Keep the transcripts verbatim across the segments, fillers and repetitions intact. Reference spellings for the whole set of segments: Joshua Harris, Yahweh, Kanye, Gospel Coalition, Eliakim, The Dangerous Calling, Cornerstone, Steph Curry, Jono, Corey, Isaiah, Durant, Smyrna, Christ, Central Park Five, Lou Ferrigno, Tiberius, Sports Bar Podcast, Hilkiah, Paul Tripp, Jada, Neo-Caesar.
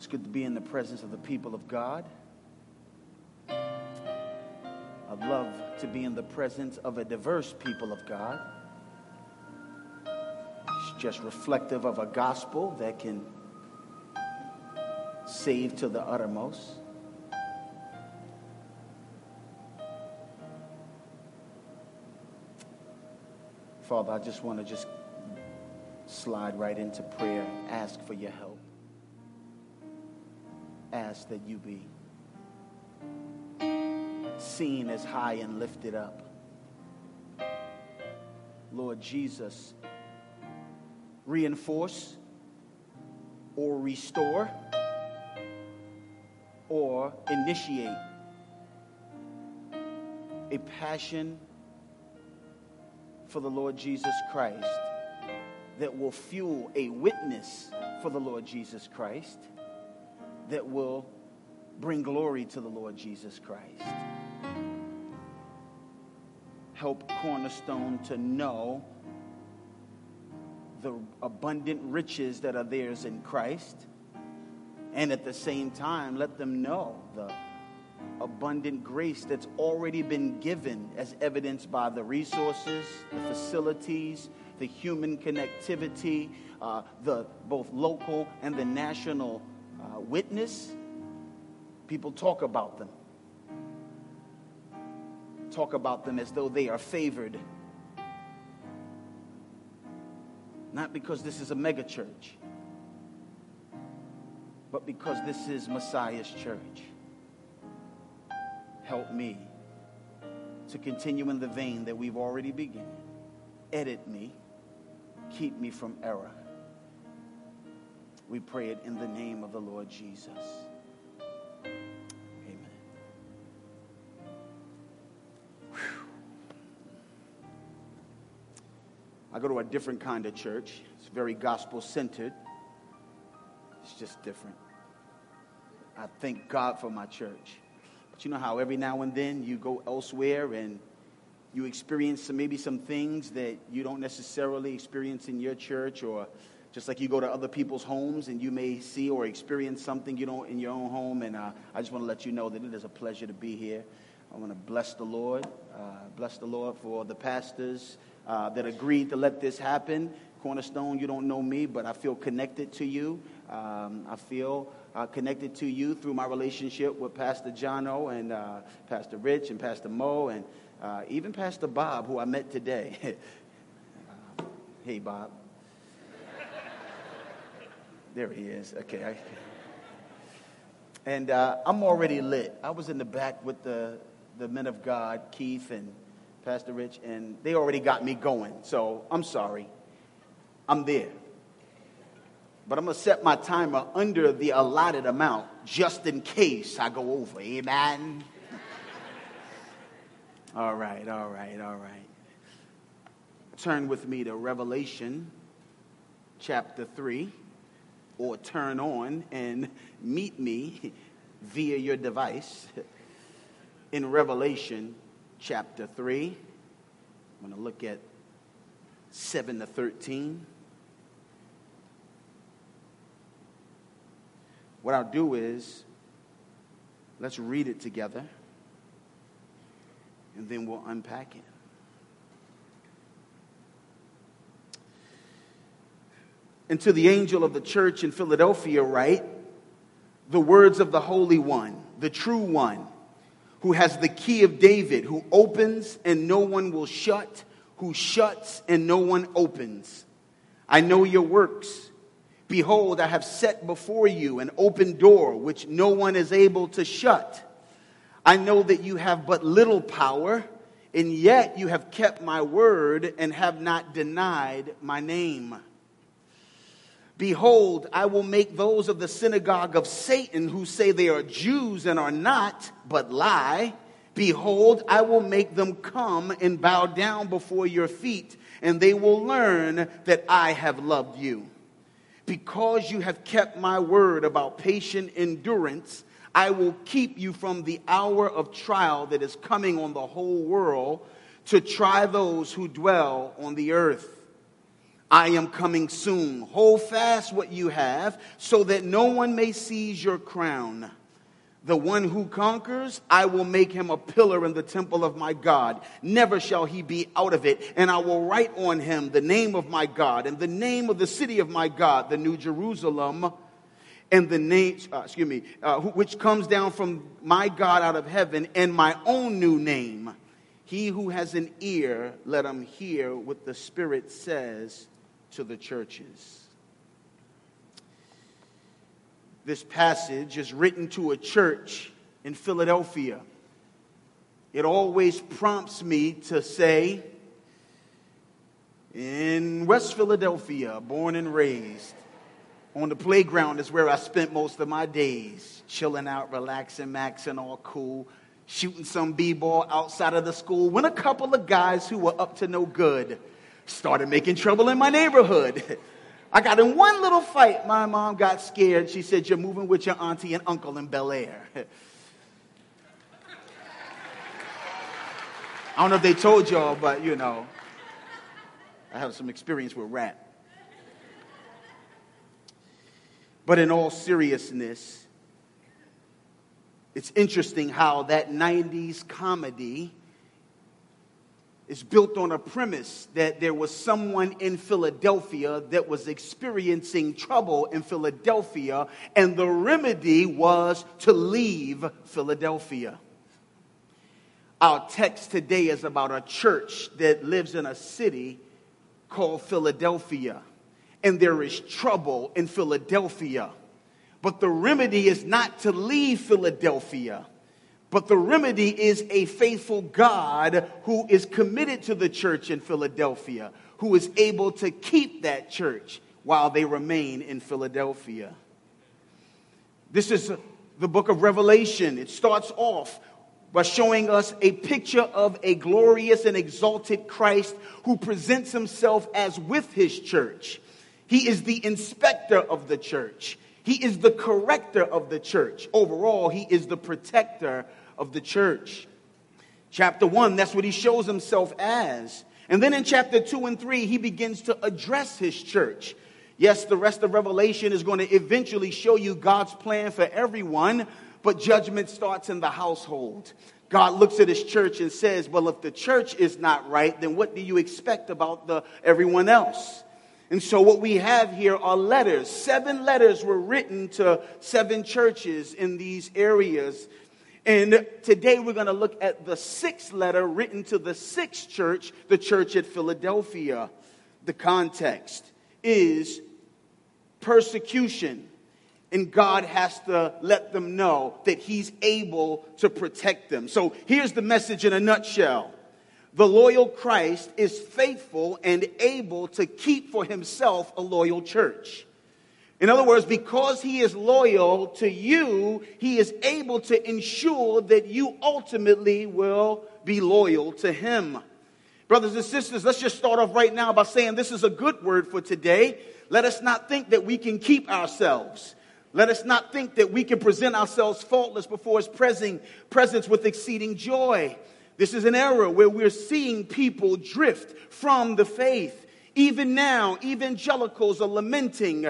It's good to be in the presence of the people of God. I love to be in the presence of a diverse people of God. It's just reflective of a gospel that can save to the uttermost. Father, I just want to just slide right into prayer. Ask for your help. Ask that you be seen as high and lifted up. Lord Jesus, reinforce or restore or initiate a passion for the Lord Jesus Christ that will fuel a witness for the Lord Jesus Christ, that will bring glory to the Lord Jesus Christ. Help Cornerstone to know the abundant riches that are theirs in Christ, and at the same time, let them know the abundant grace that's already been given, as evidenced by the resources, the facilities, the human connectivity, uh, the both local and the national uh, witness. People talk about them. Talk about them as though they are favored. Not because this is a mega church, but because this is Messiah's church. Help me to continue in the vein that we've already begun. Edit me. Keep me from error. We pray it in the name of the Lord Jesus. I go to a different kind of church. It's very gospel-centered. It's just different. I thank God for my church. But you know how every now and then you go elsewhere and you experience some, maybe some things that you don't necessarily experience in your church, or just like you go to other people's homes and you may see or experience something you don't in your own home. And uh, I just want to let you know that it is a pleasure to be here. I want to bless the Lord. Uh, bless the Lord for the pastors Uh, that agreed to let this happen. Cornerstone, you don't know me, but I feel connected to you. Um, I feel uh, connected to you through my relationship with Pastor Jono and uh, Pastor Rich and Pastor Mo and uh, even Pastor Bob, who I met today. uh, hey, Bob. There he is. Okay. I, and uh, I'm already lit. I was in the back with the, the men of God, Keith and Pastor Rich, and they already got me going, so I'm sorry. I'm there. But I'm going to set my timer under the allotted amount just in case I go over. Amen? all right, all right, all right. Turn with me to Revelation chapter three, or turn on and meet me via your device in Revelation Chapter three, I'm going to look at seven to thirteen. What I'll do is, let's read it together, and then we'll unpack it. And to the angel of the church in Philadelphia write, the words of the Holy One, the true One, who has the key of David, who opens and no one will shut, who shuts and no one opens. I know your works. Behold, I have set before you an open door which no one is able to shut. I know that you have but little power, and yet you have kept my word and have not denied my name. Behold, I will make those of the synagogue of Satan who say they are Jews and are not, but lie. Behold, I will make them come and bow down before your feet, and they will learn that I have loved you. Because you have kept my word about patient endurance, I will keep you from the hour of trial that is coming on the whole world to try those who dwell on the earth. I am coming soon. Hold fast what you have, so that no one may seize your crown. The one who conquers, I will make him a pillar in the temple of my God. Never shall he be out of it. And I will write on him the name of my God and the name of the city of my God, the New Jerusalem, and the name, uh, excuse me, uh, which comes down from my God out of heaven, and my own new name. He who has an ear, let him hear what the Spirit says to the churches. This passage is written to a church in Philadelphia. It always prompts me to say, in West Philadelphia, born and raised, on the playground is where I spent most of my days, chilling out, relaxing, maxing, all cool, shooting some b-ball outside of the school, when a couple of guys who were up to no good started making trouble in my neighborhood. I got in one little fight. My mom got scared. She said, "You're moving with your auntie and uncle in Bel Air." I don't know if they told y'all, but, you know, I have some experience with rap. But in all seriousness, it's interesting how that nineties comedy is built on a premise that there was someone in Philadelphia that was experiencing trouble in Philadelphia, and the remedy was to leave Philadelphia. Our text today is about a church that lives in a city called Philadelphia, and there is trouble in Philadelphia. But the remedy is not to leave Philadelphia. But the remedy is a faithful God who is committed to the church in Philadelphia, who is able to keep that church while they remain in Philadelphia. This is the book of Revelation. It starts off by showing us a picture of a glorious and exalted Christ who presents himself as with his church. He is the inspector of the church. He is the corrector of the church. Overall, he is the protector of the church. Chapter one, that's what he shows himself as. And then in chapter two and three, he begins to address his church. Yes, the rest of Revelation is going to eventually show you God's plan for everyone, but judgment starts in the household. God looks at his church and says, well, if the church is not right, then what do you expect about the everyone else? And so what we have here are letters. Seven letters were written to seven churches in these areas. And today we're going to look at the sixth letter written to the sixth church, the church at Philadelphia. The context is persecution. And God has to let them know that he's able to protect them. So here's the message in a nutshell. The loyal Christ is faithful and able to keep for himself a loyal church. In other words, because he is loyal to you, he is able to ensure that you ultimately will be loyal to him. Brothers and sisters, let's just start off right now by saying this is a good word for today. Let us not think that we can keep ourselves. Let us not think that we can present ourselves faultless before his presence with exceeding joy. This is an era where we're seeing people drift from the faith. Even now, evangelicals are lamenting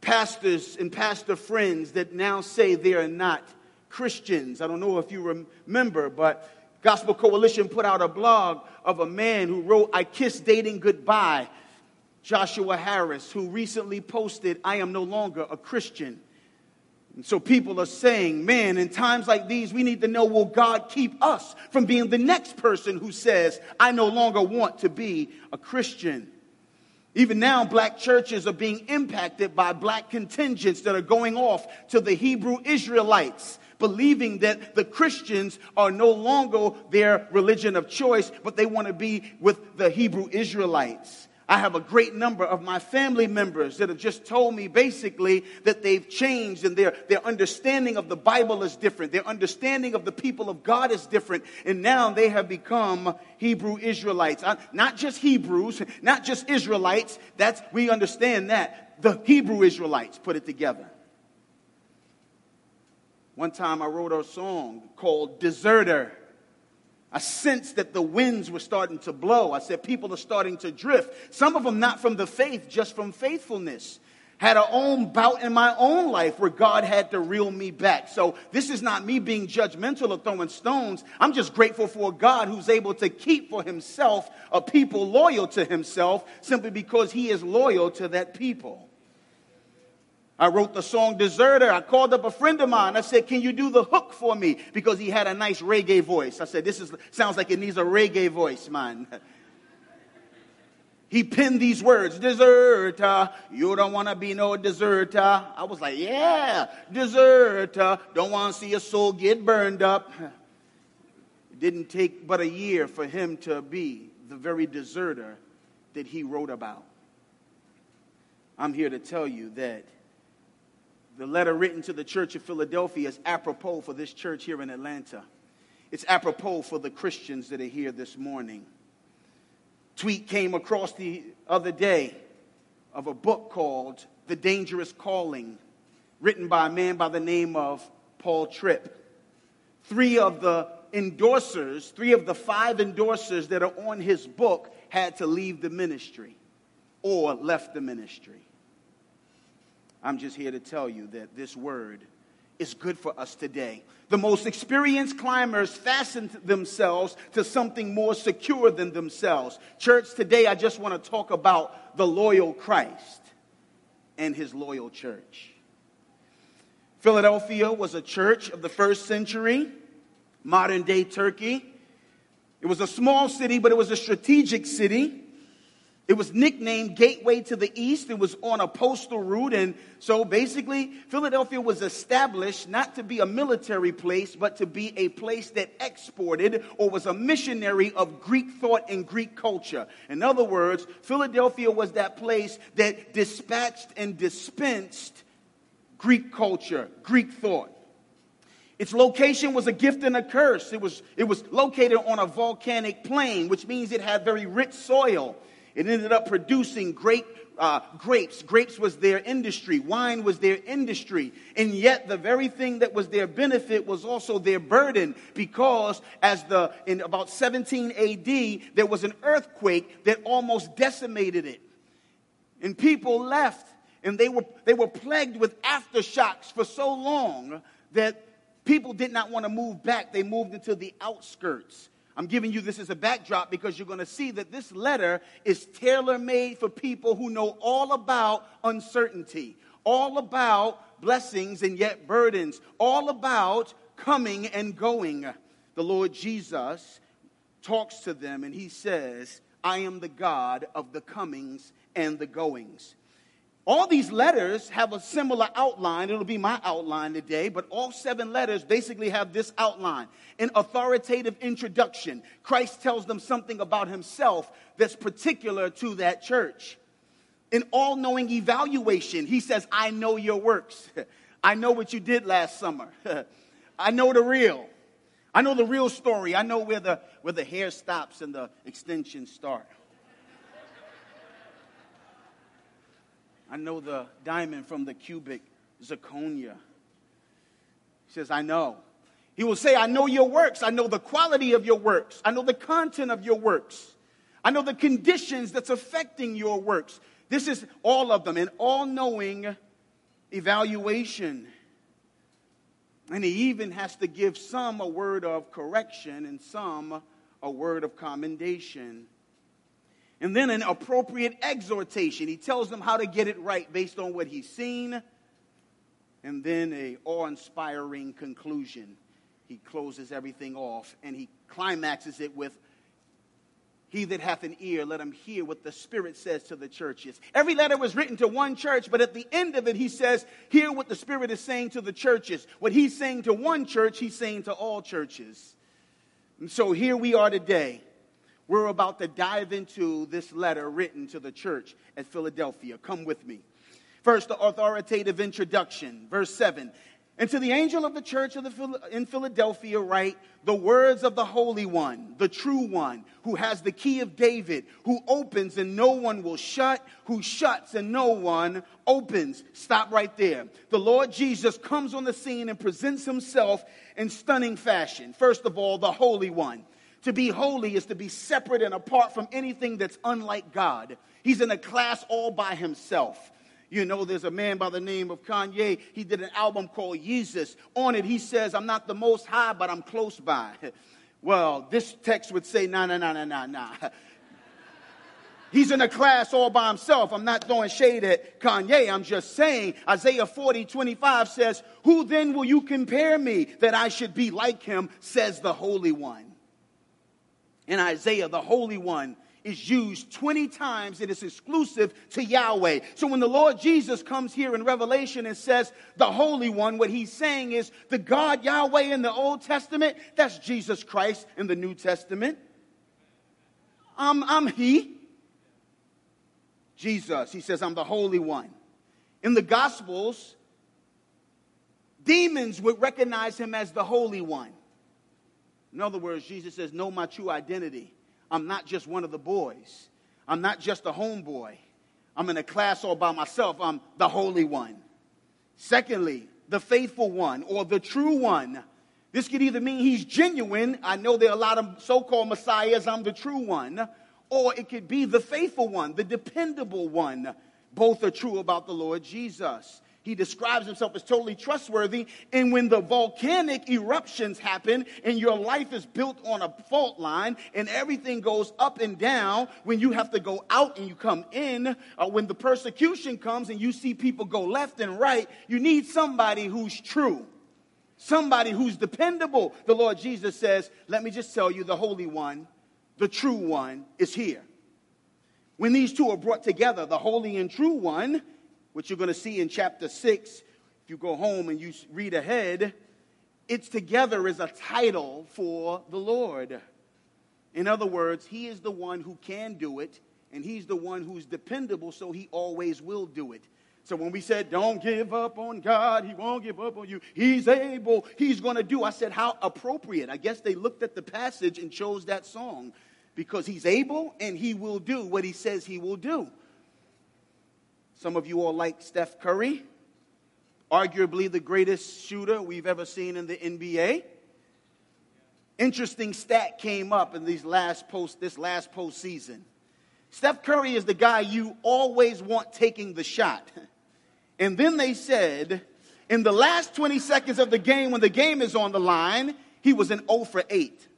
pastors and pastor friends that now say they are not Christians. I don't know if you remember, but Gospel Coalition put out a blog of a man who wrote, "I Kiss Dating Goodbye," Joshua Harris, who recently posted, "I am no longer a Christian." And so people are saying, man, in times like these, we need to know, will God keep us from being the next person who says, I no longer want to be a Christian? Even now, black churches are being impacted by black contingents that are going off to the Hebrew Israelites, believing that the Christians are no longer their religion of choice, but they want to be with the Hebrew Israelites. I have a great number of my family members that have just told me basically that they've changed and their, their understanding of the Bible is different. Their understanding of the people of God is different. And now they have become Hebrew Israelites. Not just Hebrews, not just Israelites. That's, we understand that. The Hebrew Israelites put it together. One time I wrote a song called "Deserter." I sensed that the winds were starting to blow. I said, people are starting to drift. Some of them not from the faith, just from faithfulness. Had a own bout in my own life where God had to reel me back. So this is not me being judgmental or throwing stones. I'm just grateful for a God who's able to keep for himself a people loyal to himself simply because he is loyal to that people. I wrote the song Deserter. I called up a friend of mine. I said, can you do the hook for me? Because he had a nice reggae voice. I said, this is sounds like it needs a reggae voice, man. He penned these words, deserter, you don't want to be no deserter. I was like, yeah, deserter, don't want to see your soul get burned up. It didn't take but a year for him to be the very deserter that he wrote about. I'm here to tell you that the letter written to the church of Philadelphia is apropos for this church here in Atlanta. It's apropos for the Christians that are here this morning. Tweet came across the other day of a book called The Dangerous Calling, written by a man by the name of Paul Tripp. Three of the endorsers, three of the five endorsers that are on his book had to leave the ministry or left the ministry. I'm just here to tell you that this word is good for us today. The most experienced climbers fasten themselves to something more secure than themselves. Church, today I just want to talk about the loyal Christ and his loyal church. Philadelphia was a church of the first century, modern day Turkey. It was a small city, but it was a strategic city. It was nicknamed Gateway to the East. It was on a postal route. And so basically, Philadelphia was established not to be a military place, but to be a place that exported or was a missionary of Greek thought and Greek culture. In other words, Philadelphia was that place that dispatched and dispensed Greek culture, Greek thought. Its location was a gift and a curse. It was, it was located on a volcanic plain, which means it had very rich soil. It ended up producing grape, uh, grapes. Grapes was their industry. Wine was their industry. And yet the very thing that was their benefit was also their burden, because as the in about seventeen A D, there was an earthquake that almost decimated it. And people left, and they were, they were plagued with aftershocks for so long that people did not want to move back. They moved into the outskirts. I'm giving you this as a backdrop because you're going to see that this letter is tailor-made for people who know all about uncertainty, all about blessings and yet burdens, all about coming and going. The Lord Jesus talks to them and he says, I am the God of the comings and the goings. All these letters have a similar outline. It'll be my outline today, but all seven letters basically have this outline. An authoritative introduction. Christ tells them something about himself that's particular to that church. An all-knowing evaluation. He says, I know your works. I know what you did last summer. I know the real. I know the real story. I know where the, where the hair stops and the extensions start. I know the diamond from the cubic zirconia. He says, I know. He will say, I know your works. I know the quality of your works. I know the content of your works. I know the conditions that's affecting your works. This is all of them, an all-knowing evaluation. And he even has to give some a word of correction and some a word of commendation. And then an appropriate exhortation. He tells them how to get it right based on what he's seen. And then an awe-inspiring conclusion. He closes everything off and he climaxes it with, he that hath an ear, let him hear what the Spirit says to the churches. Every letter was written to one church, but at the end of it he says, hear what the Spirit is saying to the churches. What he's saying to one church, he's saying to all churches. And so here we are today. We're about to dive into this letter written to the church at Philadelphia. Come with me. First, the authoritative introduction, verse seven. And to the angel of the church of the Phil- in Philadelphia write, the words of the Holy One, the true One, who has the key of David, who opens and no one will shut, who shuts and no one opens. Stop right there. The Lord Jesus comes on the scene and presents himself in stunning fashion. First of all, the Holy One. To be holy is to be separate and apart from anything that's unlike God. He's in a class all by himself. You know, there's a man by the name of Kanye. He did an album called Jesus. On it, he says, I'm not the most high, but I'm close by. Well, this text would say, nah, nah, nah, nah, nah, nah. He's in a class all by himself. I'm not throwing shade at Kanye. I'm just saying Isaiah forty twenty-five says, who then will you compare me that I should be like him, says the Holy One. In Isaiah, the Holy One is used twenty times. It is exclusive to Yahweh. So when the Lord Jesus comes here in Revelation and says the Holy One, what he's saying is the God Yahweh in the Old Testament, that's Jesus Christ in the New Testament. I'm, I'm he. Jesus, he says, I'm the Holy One. In the Gospels, demons would recognize him as the Holy One. In other words, Jesus says, know my true identity. I'm not just one of the boys. I'm not just a homeboy. I'm in a class all by myself. I'm the Holy One. Secondly, the faithful one or the true one. This could either mean he's genuine. I know there are a lot of so-called messiahs. I'm the true one. Or it could be the faithful one, the dependable one. Both are true about the Lord Jesus. He describes himself as totally trustworthy. And when the volcanic eruptions happen and your life is built on a fault line and everything goes up and down, when you have to go out and you come in, or when the persecution comes and you see people go left and right, you need somebody who's true, somebody who's dependable. The Lord Jesus says, let me just tell you, the Holy One, the true one, is here. When these two are brought together, the holy and true one, which you're going to see in chapter six, if you go home and you read ahead, it's together is a title for the Lord. In other words, he is the one who can do it, and he's the one who's dependable, so he always will do it. So when we said, don't give up on God, he won't give up on you, he's able, he's going to do. I said, how appropriate. I guess they looked at the passage and chose that song because he's able and he will do what he says he will do. Some of you all like Steph Curry, arguably the greatest shooter we've ever seen in the N B A. Interesting stat came up in these last post, this last postseason. Steph Curry is the guy you always want taking the shot. And then they said, in the last twenty seconds of the game, when the game is on the line, he was an zero for eight.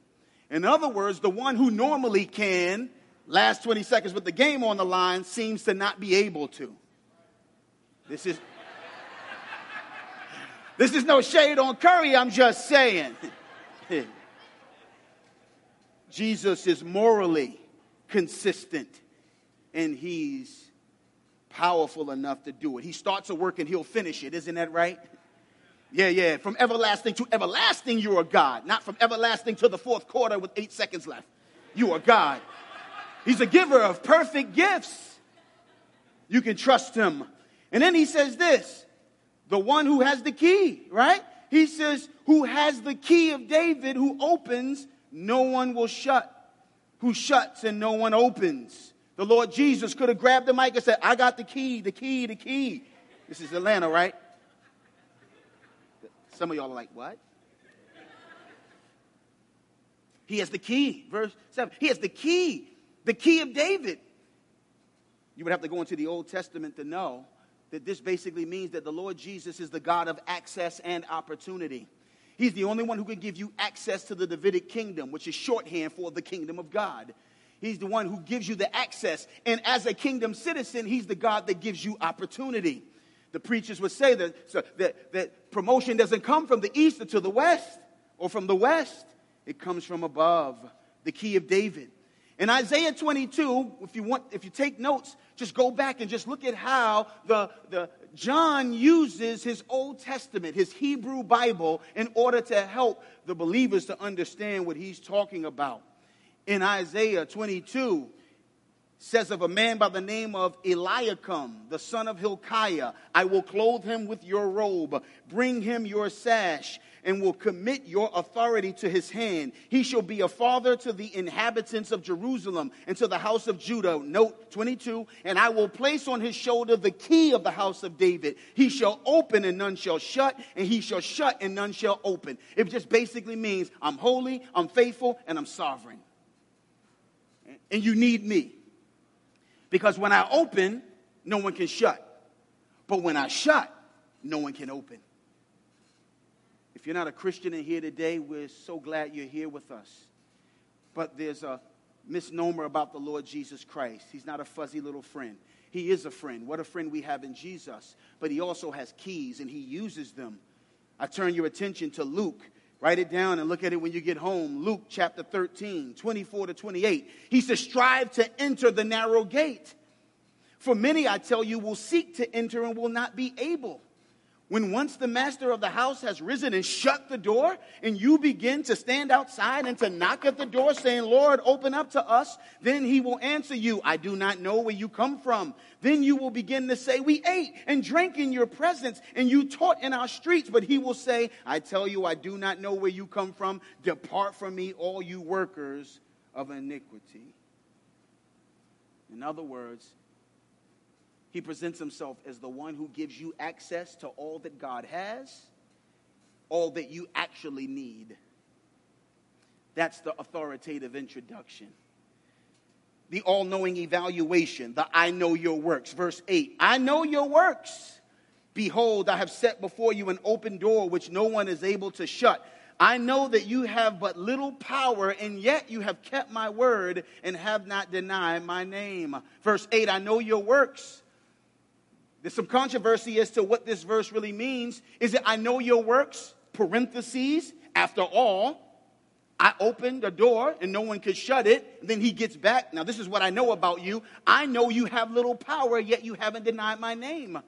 In other words, the one who normally can, last twenty seconds with the game on the line, seems to not be able to. This is, this is no shade on Curry, I'm just saying. Jesus is morally consistent, and he's powerful enough to do it. He starts a work and he'll finish it. Isn't that right? Yeah, yeah. From everlasting to everlasting, you are God. Not from everlasting to the fourth quarter with eight seconds left. You are God. He's a giver of perfect gifts. You can trust him. And then he says this, the one who has the key, right? He says, who has the key of David, who opens, no one will shut. Who shuts and no one opens. The Lord Jesus could have grabbed the mic and said, I got the key, the key, the key. This is Atlanta, right? Some of y'all are like, what? He has the key. Verse seven. He has the key, the key of David. You would have to go into the Old Testament to know that this basically means that the Lord Jesus is the God of access and opportunity. He's the only one who can give you access to the Davidic kingdom, which is shorthand for the kingdom of God. He's the one who gives you the access. And as a kingdom citizen, he's the God that gives you opportunity. The preachers would say that, so that, that promotion doesn't come from the east or to the west or from the west. It comes from above, the key of David. In Isaiah twenty-two, if you want, if you take notes, just go back and just look at how the, the John uses his Old Testament, his Hebrew Bible, in order to help the believers to understand what he's talking about. In Isaiah twenty-two, says of a man by the name of Eliakim, the son of Hilkiah, I will clothe him with your robe, bring him your sash, and will commit your authority to his hand. He shall be a father to the inhabitants of Jerusalem and to the house of Judah. Note twenty-two, and I will place on his shoulder the key of the house of David. He shall open and none shall shut, and he shall shut and none shall open. It just basically means I'm holy, I'm faithful, and I'm sovereign. And you need me. Because when I open, no one can shut. But when I shut, no one can open. If you're not a Christian in here today, we're so glad you're here with us. But there's a misnomer about the Lord Jesus Christ. He's not a fuzzy little friend. He is a friend. What a friend we have in Jesus. But he also has keys, and he uses them. I turn your attention to Luke. Write it down and look at it when you get home. Luke chapter thirteen, twenty-four to twenty-eight. He says, strive to enter the narrow gate. For many, I tell you, will seek to enter and will not be able. When once the master of the house has risen and shut the door, and you begin to stand outside and to knock at the door saying, Lord, open up to us, then he will answer you, I do not know where you come from. Then you will begin to say, we ate and drank in your presence, and you taught in our streets. But he will say, I tell you, I do not know where you come from. Depart from me, all you workers of iniquity. In other words, he presents himself as the one who gives you access to all that God has, all that you actually need. That's the authoritative introduction. The all-knowing evaluation, the I know your works. Verse eight, I know your works. Behold, I have set before you an open door which no one is able to shut. I know that you have but little power, and yet you have kept my word and have not denied my name. Verse eight, I know your works. There's some controversy as to what this verse really means. Is it I know your works, parentheses, after all, I opened a door and no one could shut it. And then he gets back. Now this is what I know about you. I know you have little power, yet you haven't denied my name.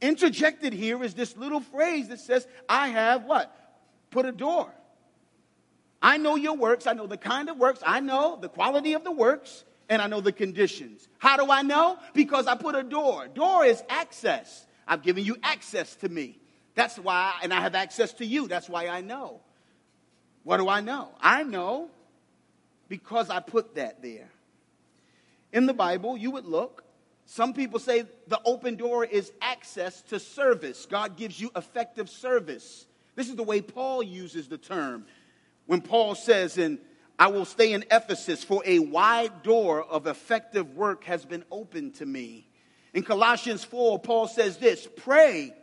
Interjected here is this little phrase that says, I have what? Put a door. I know your works. I know the kind of works. I know the quality of the works. And I know the conditions. How do I know? Because I put a door. Door is access. I've given you access to me. That's why, and I have access to you. That's why I know. What do I know? I know because I put that there. In the Bible, you would look. Some people say the open door is access to service. God gives you effective service. This is the way Paul uses the term. When Paul says in I will stay in Ephesus, for a wide door of effective work has been opened to me. In Colossians four, Paul says this, pray,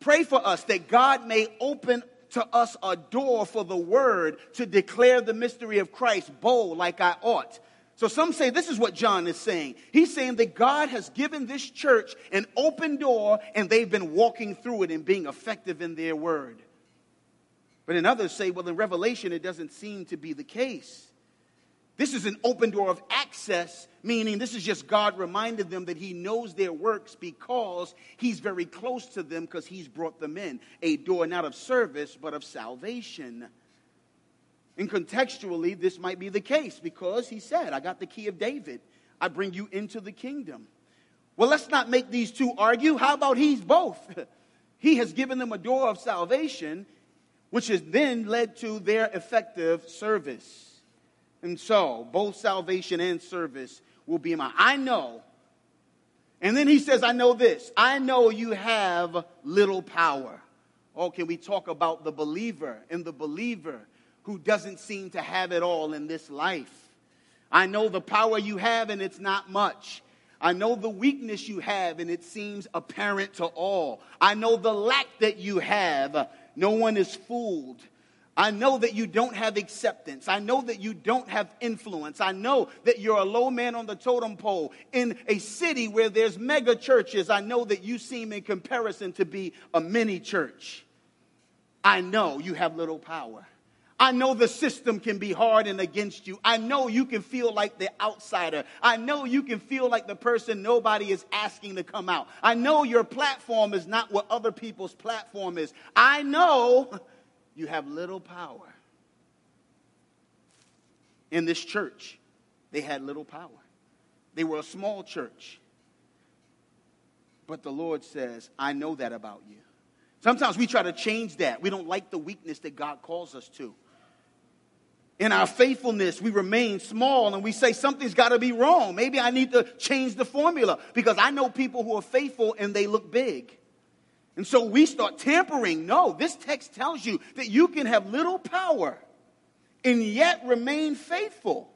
pray for us that God may open to us a door for the word to declare the mystery of Christ bold like I ought. So some say this is what John is saying. He's saying that God has given this church an open door and they've been walking through it and being effective in their word. But then others say, well, in Revelation, it doesn't seem to be the case. This is an open door of access, meaning this is just God reminded them that he knows their works because he's very close to them because he's brought them in. A door not of service, but of salvation. And contextually, this might be the case because he said, I got the key of David. I bring you into the kingdom. Well, let's not make these two argue. How about he's both? He has given them a door of salvation, which has then led to their effective service. And so, both salvation and service will be mine. I know. And then he says, I know this. I know you have little power. Oh, can we talk about the believer and the believer who doesn't seem to have it all in this life? I know the power you have and it's not much. I know the weakness you have and it seems apparent to all. I know the lack that you have. No one is fooled. I know that you don't have acceptance. I know that you don't have influence. I know that you're a low man on the totem pole in a city where there's mega churches. I know that you seem in comparison to be a mini church. I know you have little power. I know the system can be hard and against you. I know you can feel like the outsider. I know you can feel like the person nobody is asking to come out. I know your platform is not what other people's platform is. I know you have little power. In this church, they had little power. They were a small church. But the Lord says, I know that about you. Sometimes we try to change that. We don't like the weakness that God calls us to. In our faithfulness, we remain small and we say something's got to be wrong. Maybe I need to change the formula, because I know people who are faithful and they look big. And so we start tampering. No, this text tells you that you can have little power and yet remain faithful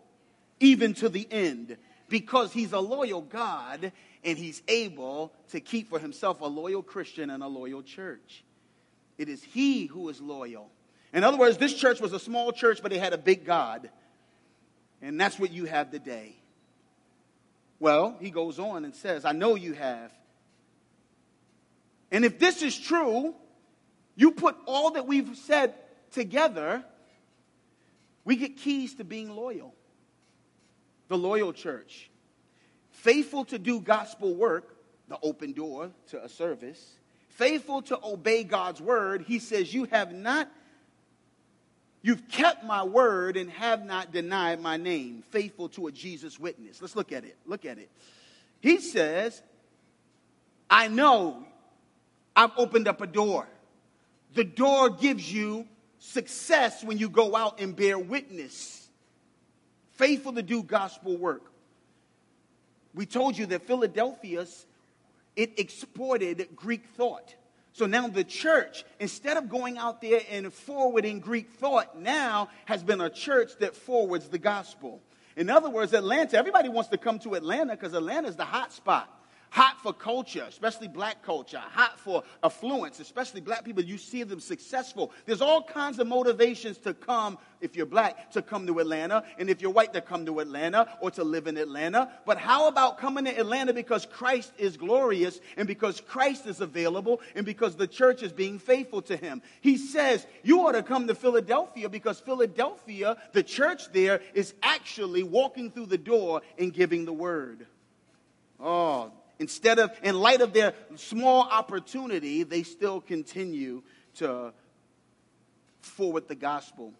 even to the end, because he's a loyal God and he's able to keep for himself a loyal Christian and a loyal church. It is he who is loyal. In other words, this church was a small church, but it had a big God. And that's what you have today. Well, he goes on and says, I know you have. And if this is true, you put all that we've said together, we get keys to being loyal. The loyal church. Faithful to do gospel work, the open door to a service. Faithful to obey God's word. He says, you have not You've kept my word and have not denied my name. Faithful to a Jesus witness. Let's look at it. Look at it. He says, I know I've opened up a door. The door gives you success when you go out and bear witness. Faithful to do gospel work. We told you that Philadelphia, it exported Greek thought. So now the church, instead of going out there and forwarding Greek thought, now has been a church that forwards the gospel. In other words, Atlanta, everybody wants to come to Atlanta because Atlanta is the hot spot. Hot for culture, especially black culture. Hot for affluence, especially black people. You see them successful. There's all kinds of motivations to come, if you're black, to come to Atlanta. And if you're white, to come to Atlanta or to live in Atlanta. But how about coming to Atlanta because Christ is glorious and because Christ is available and because the church is being faithful to him? He says, you ought to come to Philadelphia because Philadelphia, the church there, is actually walking through the door and giving the word. Oh, Instead of, in light of their small opportunity, they still continue to forward the gospel.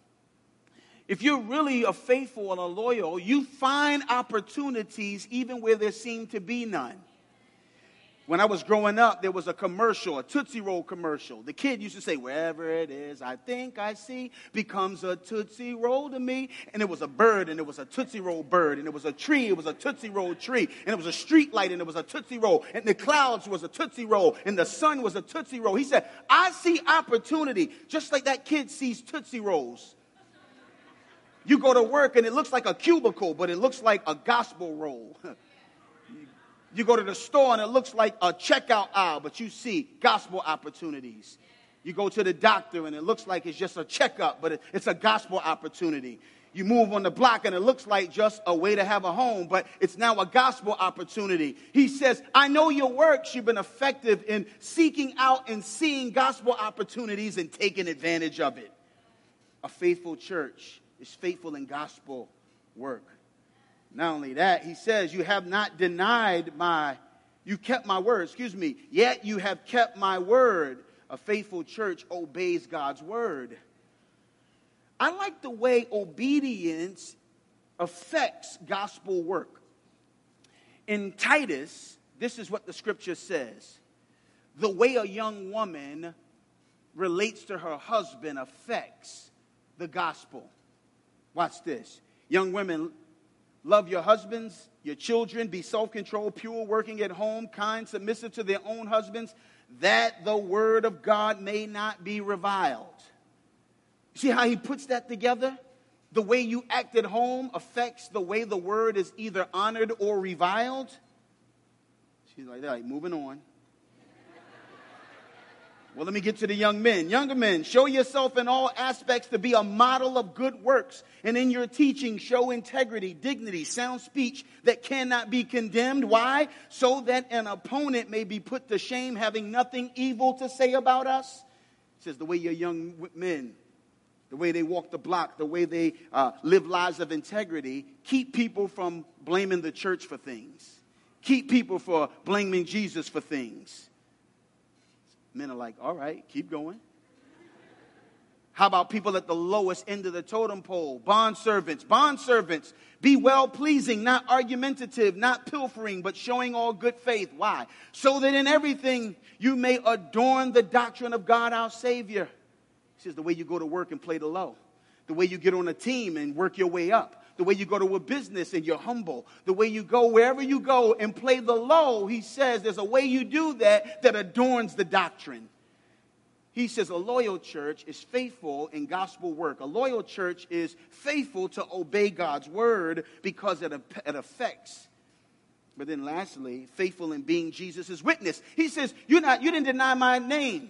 If you're really a faithful and a loyal, you find opportunities even where there seem to be none. When I was growing up, there was a commercial, a Tootsie Roll commercial. The kid used to say, wherever it is, I think I see, becomes a Tootsie Roll to me. And it was a bird, and it was a Tootsie Roll bird, and it was a tree, it was a Tootsie Roll tree, and it was a street light, and it was a Tootsie Roll, and the clouds was a Tootsie Roll, and the sun was a Tootsie Roll. He said, I see opportunity, just like that kid sees Tootsie Rolls. You go to work, and it looks like a cubicle, but it looks like a gospel roll. You go to the store and it looks like a checkout aisle, but you see gospel opportunities. You go to the doctor and it looks like it's just a checkup, but it's a gospel opportunity. You move on the block and it looks like just a way to have a home, but it's now a gospel opportunity. He says, I know your works. You've been effective in seeking out and seeing gospel opportunities and taking advantage of it. A faithful church is faithful in gospel work. Not only that, he says, you have not denied my, you kept my word, excuse me, yet you have kept my word. A faithful church obeys God's word. I like the way obedience affects gospel work. In Titus, this is what the scripture says. The way a young woman relates to her husband affects the gospel. Watch this. Young women, love your husbands, your children, be self-controlled, pure, working at home, kind, submissive to their own husbands, that the word of God may not be reviled. See how he puts that together? The way you act at home affects the way the word is either honored or reviled. She's like, all right, moving on. Well, let me get to the young men. Younger men, show yourself in all aspects to be a model of good works. And in your teaching, show integrity, dignity, sound speech that cannot be condemned. Why? So that an opponent may be put to shame, having nothing evil to say about us. It says the way your young men, the way they walk the block, the way they uh, live lives of integrity, keep people from blaming the church for things. Keep people from blaming Jesus for things. Men are like, all right, keep going. How about people at the lowest end of the totem pole? Bondservants, bondservants, be well-pleasing, not argumentative, not pilfering, but showing all good faith. Why? So that in everything you may adorn the doctrine of God our Savior. He says the way you go to work and play the low. The way you get on a team and work your way up. The way you go to a business and you're humble. The way you go wherever you go and play the low. He says there's a way you do that that adorns the doctrine. He says a loyal church is faithful in gospel work. A loyal church is faithful to obey God's word because it, it affects. But then lastly, faithful in being Jesus' witness. He says, you're not, you didn't deny my name.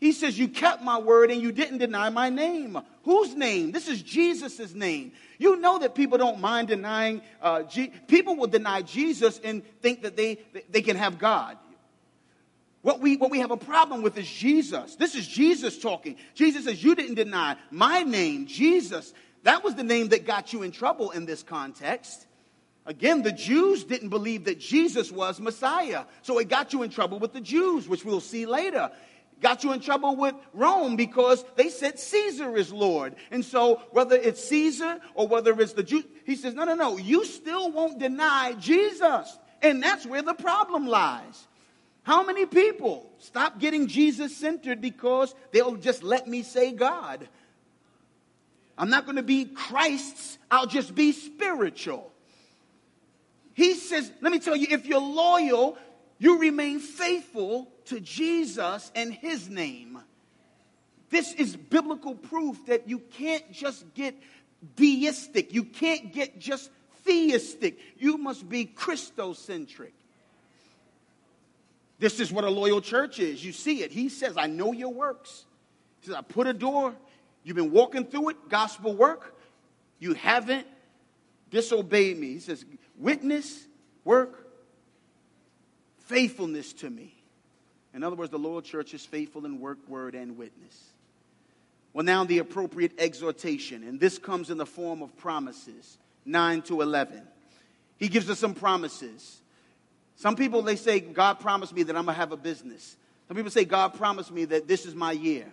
He says, you kept my word and you didn't deny my name. Whose name? This is Jesus' name. You know that people don't mind denying. Uh, Je- people will deny Jesus and think that they, they can have God. What we, what we have a problem with is Jesus. This is Jesus talking. Jesus says, you didn't deny my name, Jesus. That was the name that got you in trouble in this context. Again, the Jews didn't believe that Jesus was Messiah. So it got you in trouble with the Jews, which we'll see later. Got you in trouble with Rome because they said Caesar is Lord. And so whether it's Caesar or whether it's the Jews, he says, no, no, no, you still won't deny Jesus. And that's where the problem lies. How many people stop getting Jesus-centered because they'll just let me say God? I'm not going to be Christ's. I'll just be spiritual. He says, let me tell you, if you're loyal, you remain faithful to Jesus and his name. This is biblical proof that you can't just get deistic. You can't get just theistic. You must be Christocentric. This is what a loyal church is. You see it. He says, I know your works. He says, I put a door. You've been walking through it, gospel work. You haven't disobeyed me. He says, witness, work, faithfulness to me. In other words, the loyal church is faithful in work, word, and witness. Well, now the appropriate exhortation. And this comes in the form of promises, nine to eleven. He gives us some promises. Some people, they say, God promised me that I'm going to have a business. Some people say, God promised me that this is my year.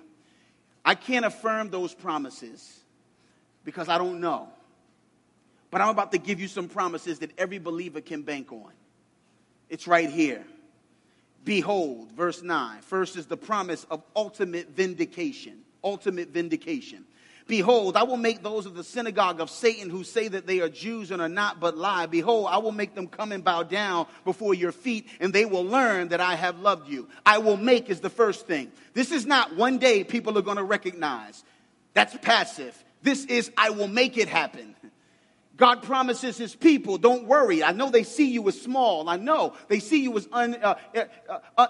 I can't affirm those promises because I don't know. But I'm about to give you some promises that every believer can bank on. It's right here. Behold, verse nine. First is the promise of ultimate vindication. Ultimate vindication. Behold, I will make those of the synagogue of Satan who say that they are Jews and are not but lie. Behold, I will make them come and bow down before your feet, and they will learn that I have loved you. I will make is the first thing. This is not one day people are going to recognize. That's passive. This is I will make it happen. God promises his people, don't worry. I know they see you as small. I know they see you as un, uh, uh, uh, uh,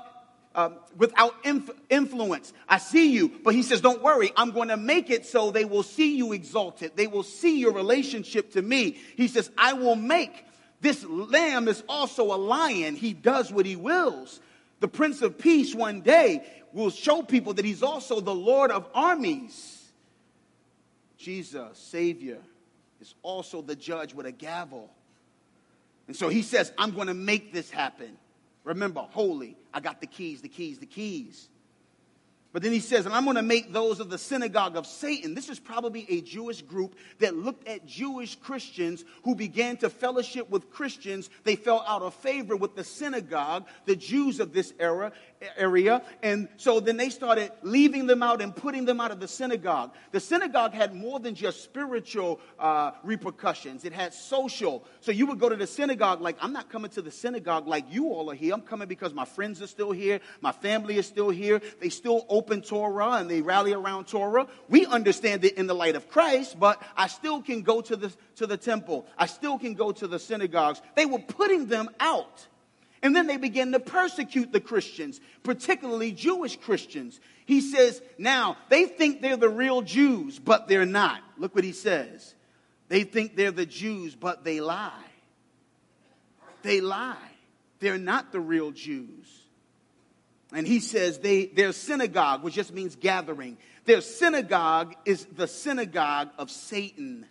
Um, without inf- influence. I see you. But he says, don't worry. I'm going to make it so they will see you exalted. They will see your relationship to me. He says, I will make. This lamb is also a lion. He does what he wills. The Prince of Peace one day will show people that he's also the Lord of armies. Jesus, Savior, is also the judge with a gavel. And so he says, I'm going to make this happen. Remember, holy, I got the keys, the keys, the keys. But then he says, and I'm going to make those of the synagogue of Satan. This is probably a Jewish group that looked at Jewish Christians who began to fellowship with Christians. They fell out of favor with the synagogue, the Jews of this era, area. And so then they started leaving them out and putting them out of the synagogue. The synagogue had more than just spiritual uh, repercussions. It had social. So you would go to the synagogue like, I'm not coming to the synagogue like you all are here. I'm coming because my friends are still here. My family is still here. They still open Torah and they rally around Torah. We understand it in the light of Christ, but I still can go to the, to the temple. I still can go to the synagogues. They were putting them out. And then they began to persecute the Christians, particularly Jewish Christians. He says, now, they think they're the real Jews, but they're not. Look what he says. They think they're the Jews, but they lie. They lie. They're not the real Jews. And he says they, their synagogue, which just means gathering. Their synagogue is the synagogue of Satan.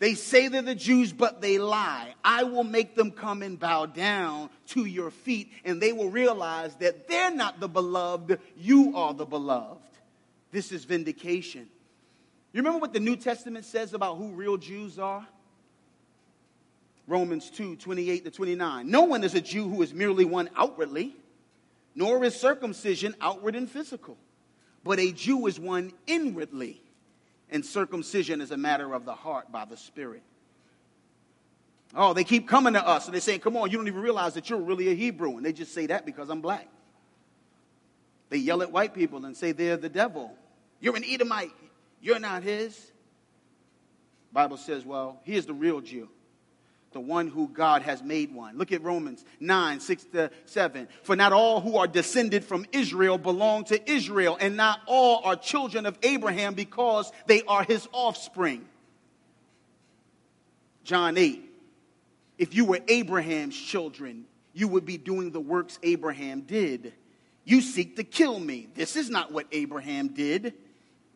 They say they're the Jews, but they lie. I will make them come and bow down to your feet, and they will realize that they're not the beloved, you are the beloved. This is vindication. You remember what the New Testament says about who real Jews are? Romans two, twenty-eight to twenty-nine. No one is a Jew who is merely one outwardly, nor is circumcision outward and physical. But a Jew is one inwardly, and circumcision is a matter of the heart by the Spirit. Oh, they keep coming to us, and they're saying, come on, you don't even realize that you're really a Hebrew. And they just say that because I'm black. They yell at white people and say they're the devil. You're an Edomite. You're not his. The Bible says, well, here's the real Jew, the one who God has made one. Look at Romans nine, six to seven. For not all who are descended from Israel belong to Israel, and not all are children of Abraham because they are his offspring. John eight. If you were Abraham's children, you would be doing the works Abraham did. You seek to kill me. This is not what Abraham did.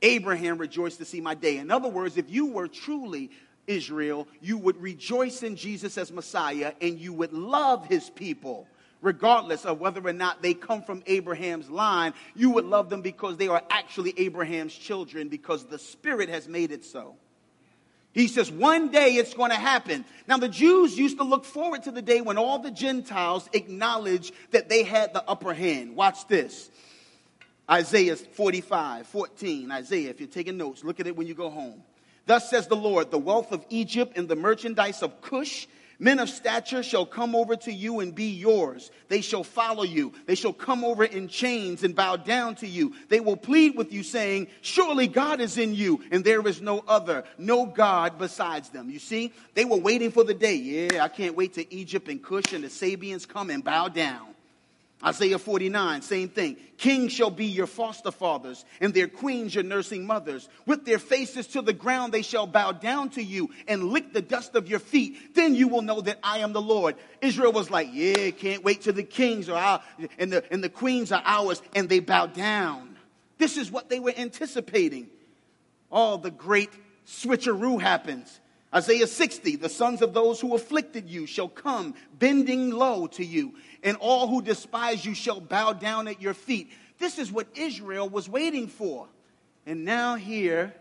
Abraham rejoiced to see my day. In other words, if you were truly Israel, you would rejoice in Jesus as Messiah, and you would love his people, regardless of whether or not they come from Abraham's line. You would love them because they are actually Abraham's children, because the Spirit has made it so. He says, one day it's going to happen. Now, the Jews used to look forward to the day when all the Gentiles acknowledge that they had the upper hand. Watch this. Isaiah forty-five, fourteen. Isaiah, if you're taking notes, look at it when you go home. Thus says the Lord, the wealth of Egypt and the merchandise of Cush, men of stature shall come over to you and be yours. They shall follow you. They shall come over in chains and bow down to you. They will plead with you, saying, surely God is in you, and there is no other, no God besides them. You see, they were waiting for the day. Yeah, I can't wait till Egypt and Cush and the Sabians come and bow down. Isaiah forty-nine, same thing. Kings shall be your foster fathers, and their queens your nursing mothers. With their faces to the ground they shall bow down to you and lick the dust of your feet. Then you will know that I am the Lord. Israel was like, yeah, can't wait till the kings are our, and the, and the queens are ours, and they bow down. This is what they were anticipating. Oh, the great switcheroo happens. Isaiah sixty, the sons of those who afflicted you shall come bending low to you, and all who despise you shall bow down at your feet. This is what Israel was waiting for. And now here,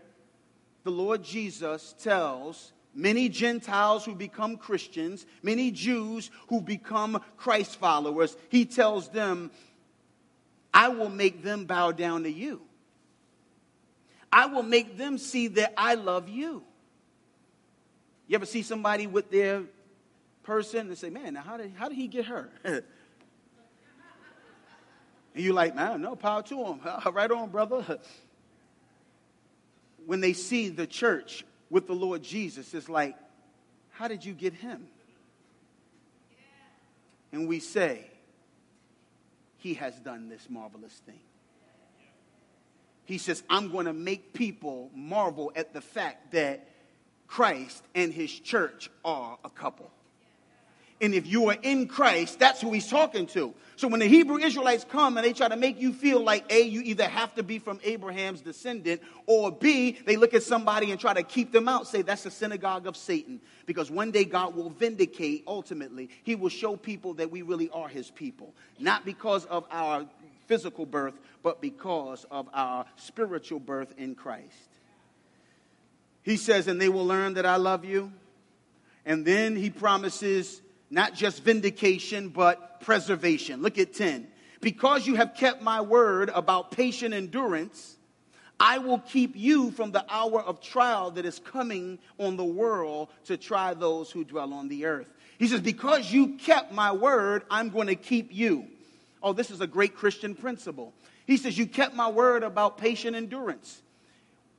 the Lord Jesus tells many Gentiles who become Christians, many Jews who become Christ followers, he tells them, I will make them bow down to you. I will make them see that I love you. You ever see somebody with their person and say, man, now how did, how did he get her? And you're like, man, no, power to him. Right on, brother. When they see the church with the Lord Jesus, it's like, how did you get him? And we say, he has done this marvelous thing. He says, I'm going to make people marvel at the fact that Christ and his church are a couple. And if you are in Christ, that's who he's talking to. So when the Hebrew Israelites come and they try to make you feel like, A, you either have to be from Abraham's descendant, or B, they look at somebody and try to keep them out, say that's the synagogue of Satan. Because one day God will vindicate, ultimately. He will show people that we really are his people. Not because of our physical birth, but because of our spiritual birth in Christ. He says, and they will learn that I love you. And then he promises not just vindication, but preservation. Look at ten. Because you have kept my word about patient endurance, I will keep you from the hour of trial that is coming on the world to try those who dwell on the earth. He says, because you kept my word, I'm going to keep you. Oh, this is a great Christian principle. He says, you kept my word about patient endurance.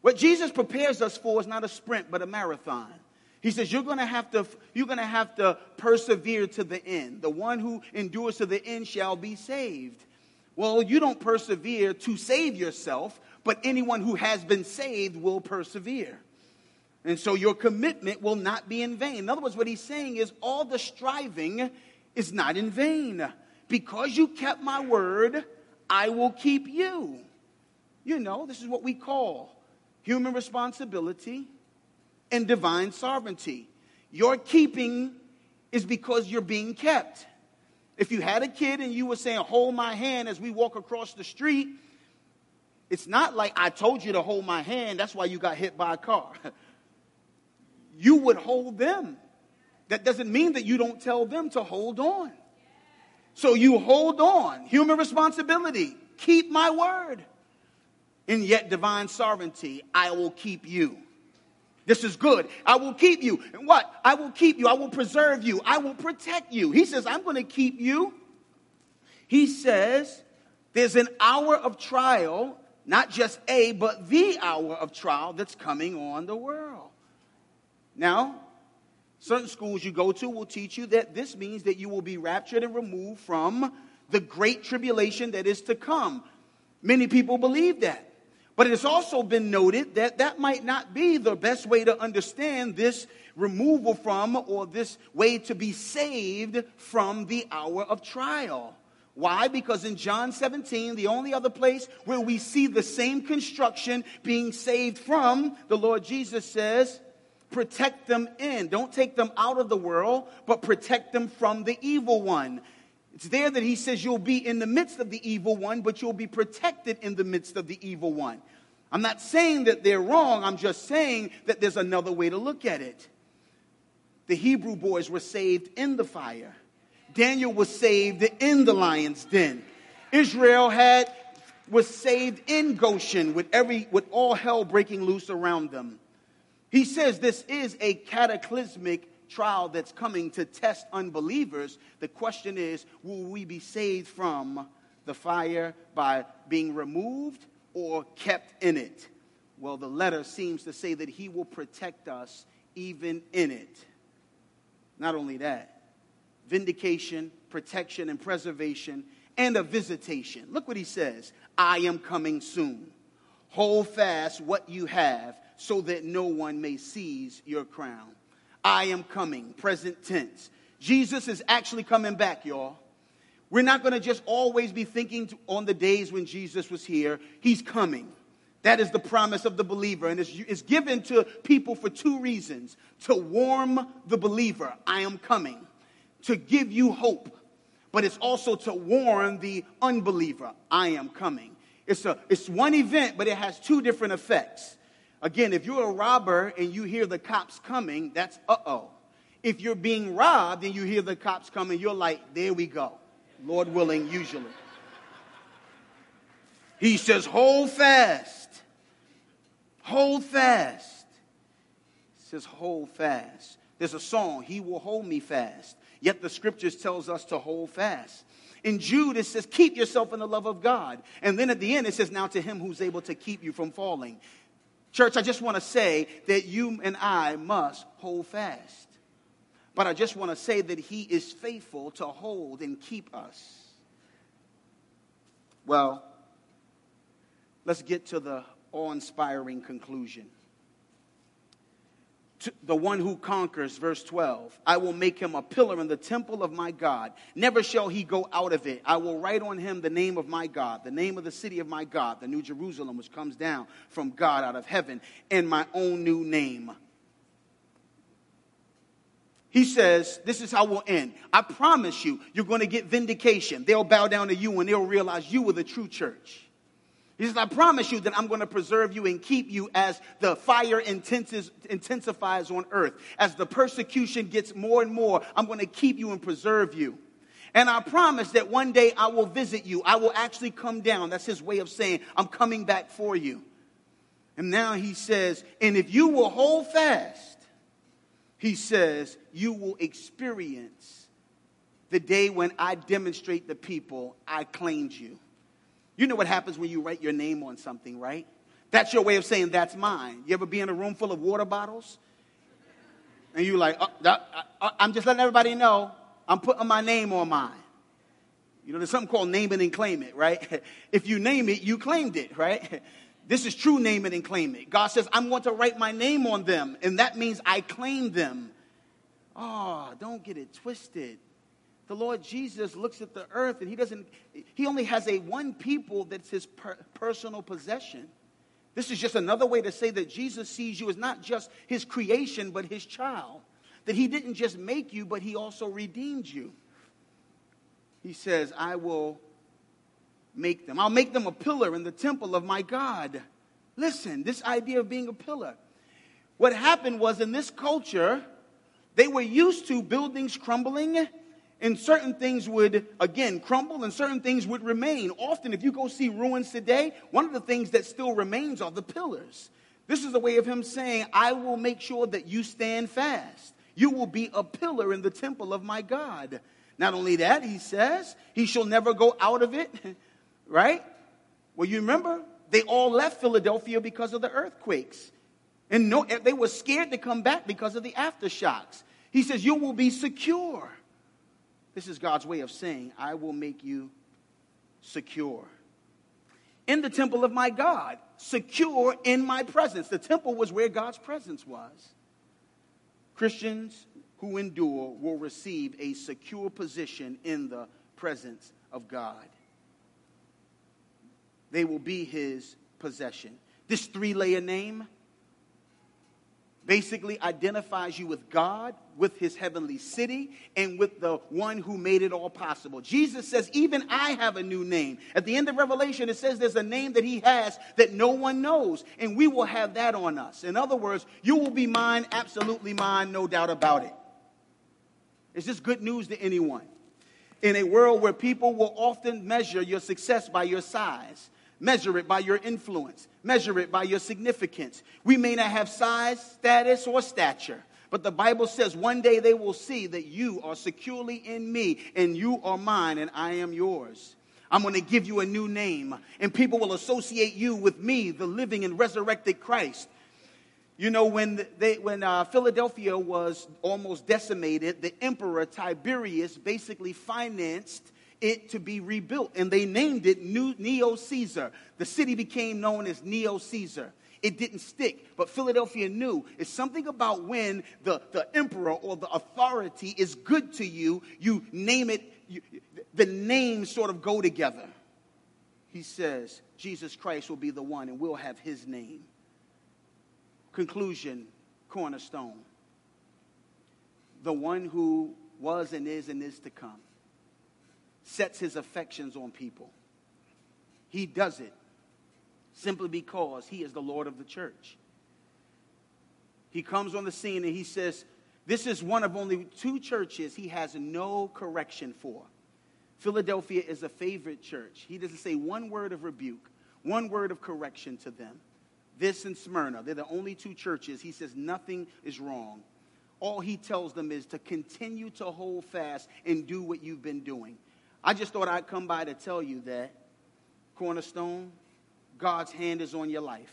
What Jesus prepares us for is not a sprint, but a marathon. He says, you're going to have to, you're going to have to persevere to the end. The one who endures to the end shall be saved. Well, you don't persevere to save yourself, but anyone who has been saved will persevere. And so your commitment will not be in vain. In other words, what he's saying is all the striving is not in vain. Because you kept my word, I will keep you. You know, this is what we call human responsibility and divine sovereignty. Your keeping is because you're being kept. If you had a kid and you were saying, hold my hand as we walk across the street, It's not like I told you to hold my hand, that's why you got hit by a car. You would hold them. That doesn't mean that you don't tell them to hold on. So you hold on. Human responsibility. Keep my word. And yet divine sovereignty, I will keep you. This is good. I will keep you. And what? I will keep you. I will preserve you. I will protect you. He says, I'm going to keep you. He says, there's an hour of trial, not just a, but the hour of trial that's coming on the world. Now, certain schools you go to will teach you that this means that you will be raptured and removed from the great tribulation that is to come. Many people believe that. But it has also been noted that that might not be the best way to understand this removal from, or this way to be saved from, the hour of trial. Why? Because in John seventeen, the only other place where we see the same construction, being saved from, the Lord Jesus says, protect them in. Don't take them out of the world, but protect them from the evil one. It's there that he says you'll be in the midst of the evil one, but you'll be protected in the midst of the evil one. I'm not saying that they're wrong. I'm just saying that there's another way to look at it. The Hebrew boys were saved in the fire. Daniel was saved in the lion's den. Israel had was saved in Goshen with every with all hell breaking loose around them. He says this is a cataclysmic trial that's coming to test unbelievers. The question is, will we be saved from the fire by being removed or kept in it? Well, the letter seems to say that he will protect us even in it. Not only that, vindication, protection, and preservation, and a visitation. Look what he says. I am coming soon. Hold fast what you have so that no one may seize your crown. I am coming, present tense. Jesus is actually coming back, y'all. We're not going to just always be thinking on the days when Jesus was here. He's coming. That is the promise of the believer. And it's, it's given to people for two reasons. To warm the believer, I am coming. To give you hope. But it's also to warn the unbeliever, I am coming. It's, a, it's one event, but it has two different effects. Again, if you're a robber and you hear the cops coming, that's uh-oh. If you're being robbed and you hear the cops coming, you're like, there we go. Lord willing, usually. He says, hold fast. Hold fast. He says, hold fast. There's a song, He Will Hold Me Fast. Yet the scriptures tells us to hold fast. In Jude, it says, keep yourself in the love of God. And then at the end, it says, now to him who's able to keep you from falling. Church, I just want to say that you and I must hold fast. But I just want to say that he is faithful to hold and keep us. Well, let's get to the awe-inspiring conclusion. The one who conquers, verse twelve, I will make him a pillar in the temple of my God. Never shall he go out of it. I will write on him the name of my God, the name of the city of my God, the new Jerusalem, which comes down from God out of heaven, and my own new name. He says, this is how we'll end. I promise you, you're going to get vindication. They'll bow down to you and they'll realize you were the true church. He says, I promise you that I'm going to preserve you and keep you as the fire intensifies on earth. As the persecution gets more and more, I'm going to keep you and preserve you. And I promise that one day I will visit you. I will actually come down. That's his way of saying, I'm coming back for you. And now he says, and if you will hold fast, he says, you will experience the day when I demonstrate the people I claimed you. You know what happens when you write your name on something, right? That's your way of saying, that's mine. You ever be in a room full of water bottles? And you're like, oh, that, I, I'm just letting everybody know I'm putting my name on mine. You know, there's something called name it and claim it, right? If you name it, you claimed it, right? This is true name it and claim it. God says, I'm going to write my name on them, and that means I claim them. Oh, don't get it twisted. The Lord Jesus looks at the earth and he doesn't, he only has a one people that's his per, personal possession. This is just another way to say that Jesus sees you as not just his creation, but his child. That he didn't just make you, but he also redeemed you. He says, I will make them. I'll make them a pillar in the temple of my God. Listen, this idea of being a pillar. What happened was, in this culture, they were used to buildings crumbling, and certain things would, again, crumble, and certain things would remain. Often, if you go see ruins today, one of the things that still remains are the pillars. This is a way of him saying, I will make sure that you stand fast. You will be a pillar in the temple of my God. Not only that, he says, he shall never go out of it, right? Well, you remember, they all left Philadelphia because of the earthquakes. And no, they were scared to come back because of the aftershocks. He says, you will be secure. This is God's way of saying, I will make you secure. In the temple of my God, secure in my presence. The temple was where God's presence was. Christians who endure will receive a secure position in the presence of God. They will be his possession. This three-layer name basically identifies you with God, with his heavenly city, and with the one who made it all possible. Jesus says, even I have a new name. At the end of Revelation, it says there's a name that he has that no one knows, and we will have that on us. In other words, you will be mine, absolutely mine, no doubt about it. Is this good news to anyone? In a world where people will often measure your success by your size, measure it by your influence, measure it by your significance. We may not have size, status, or stature, but the Bible says one day they will see that you are securely in me, and you are mine, and I am yours. I'm going to give you a new name, and people will associate you with me, the living and resurrected Christ. You know, when they, when uh, Philadelphia was almost decimated, the emperor Tiberius basically financed it to be rebuilt, and they named it Neo-Caesar. The city became known as Neo-Caesar. It didn't stick, but Philadelphia knew it's something about when the, the emperor or the authority is good to you, you name it, you, the names sort of go together. He says, Jesus Christ will be the one, and we'll have his name. Conclusion, Cornerstone. The one who was and is and is to come sets his affections on people. He does it simply because he is the Lord of the church. He comes on the scene and he says, this is one of only two churches he has no correction for. Philadelphia is a favorite church. He doesn't say one word of rebuke, one word of correction to them. This and Smyrna, they're the only two churches. He says nothing is wrong. All he tells them is to continue to hold fast and do what you've been doing. I just thought I'd come by to tell you that, Cornerstone, God's hand is on your life.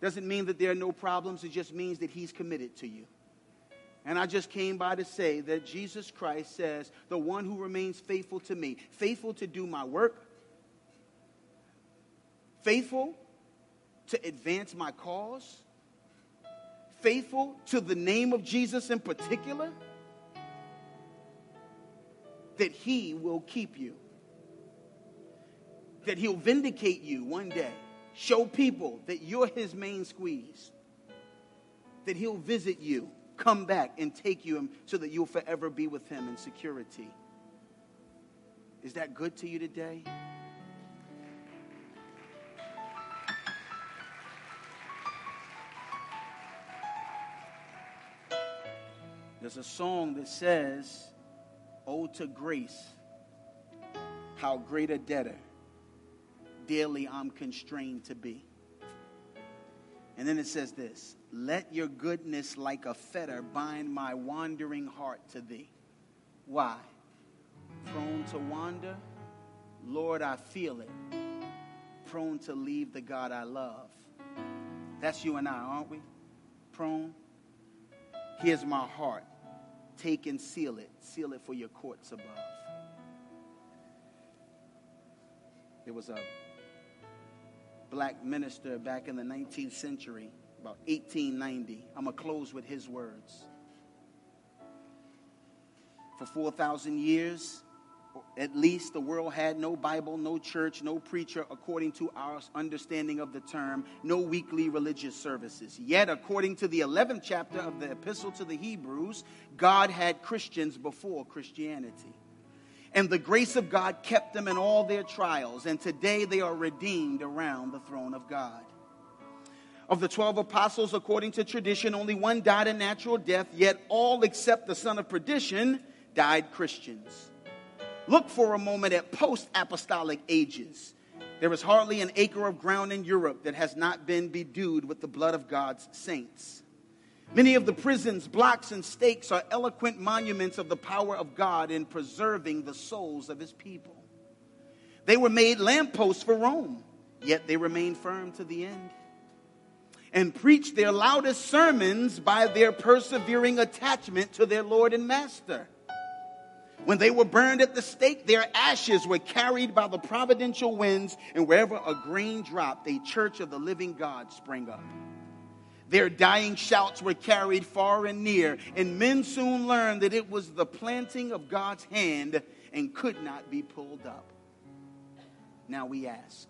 Doesn't mean that there are no problems. It just means that he's committed to you. And I just came by to say that Jesus Christ says, the one who remains faithful to me, faithful to do my work, faithful to advance my cause, faithful to the name of Jesus in particular, that he will keep you, that he'll vindicate you one day, show people that you're his main squeeze, that he'll visit you, come back and take you so that you'll forever be with him in security. Is that good to you today? There's a song that says, oh, to grace, how great a debtor daily I'm constrained to be. And then it says this, let your goodness like a fetter bind my wandering heart to thee. Why? Prone to wander? Lord, I feel it. Prone to leave the God I love. That's you and I, aren't we? Prone. Here's my heart. Take and seal it. Seal it for your courts above. There was a black minister back in the nineteenth century, about eighteen ninety. I'm going to close with his words. For four thousand years, at least, the world had no Bible, no church, no preacher, according to our understanding of the term, no weekly religious services. Yet, according to the eleventh chapter of the Epistle to the Hebrews, God had Christians before Christianity. And the grace of God kept them in all their trials, and today they are redeemed around the throne of God. Of the twelve apostles, according to tradition, only one died a natural death, yet all except the son of perdition died Christians. Look for a moment at post-apostolic ages. There is hardly an acre of ground in Europe that has not been bedewed with the blood of God's saints. Many of the prisons, blocks, and stakes are eloquent monuments of the power of God in preserving the souls of his people. They were made lampposts for Rome, yet they remained firm to the end, and preached their loudest sermons by their persevering attachment to their Lord and Master. When they were burned at the stake, their ashes were carried by the providential winds, and wherever a grain dropped, a church of the living God sprang up. Their dying shouts were carried far and near, and men soon learned that it was the planting of God's hand and could not be pulled up. Now we ask,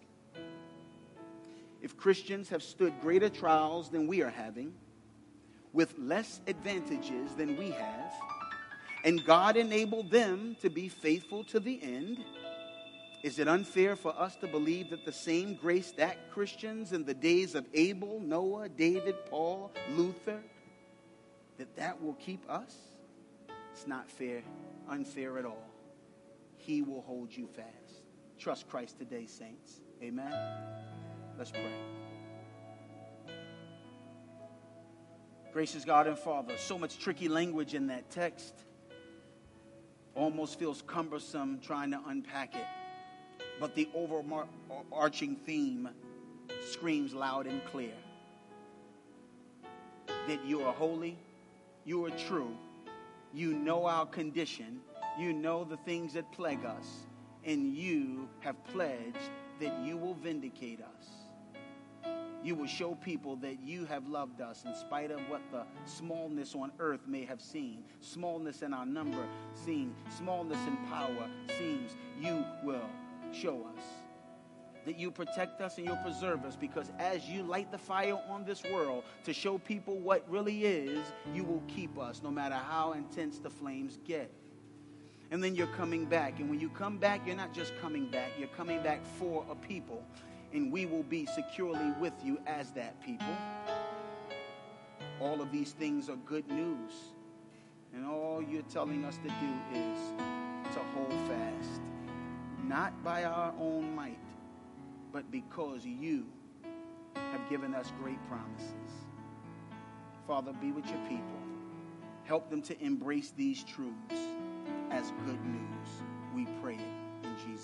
if Christians have stood greater trials than we are having, with less advantages than we have, and God enabled them to be faithful to the end, is it unfair for us to believe that the same grace that Christians in the days of Abel, Noah, David, Paul, Luther, that that will keep us? It's not fair, unfair at all. He will hold you fast. Trust Christ today, saints. Amen. Let's pray. Gracious God and Father, so much tricky language in that text. Almost feels cumbersome trying to unpack it. But the overarching theme screams loud and clear. That you are holy, you are true, you know our condition, you know the things that plague us, and you have pledged that you will vindicate us. You will show people that you have loved us in spite of what the smallness on earth may have seemed. Smallness in our number seems. Smallness in power seems. You will show us that you protect us and you'll preserve us, because as you light the fire on this world to show people what really is, you will keep us no matter how intense the flames get. And then you're coming back. And when you come back, you're not just coming back. You're coming back for a people. And we will be securely with you as that people. All of these things are good news. And all you're telling us to do is to hold fast. Not by our own might, but because you have given us great promises. Father, be with your people. Help them to embrace these truths as good news. We pray it in Jesus' name.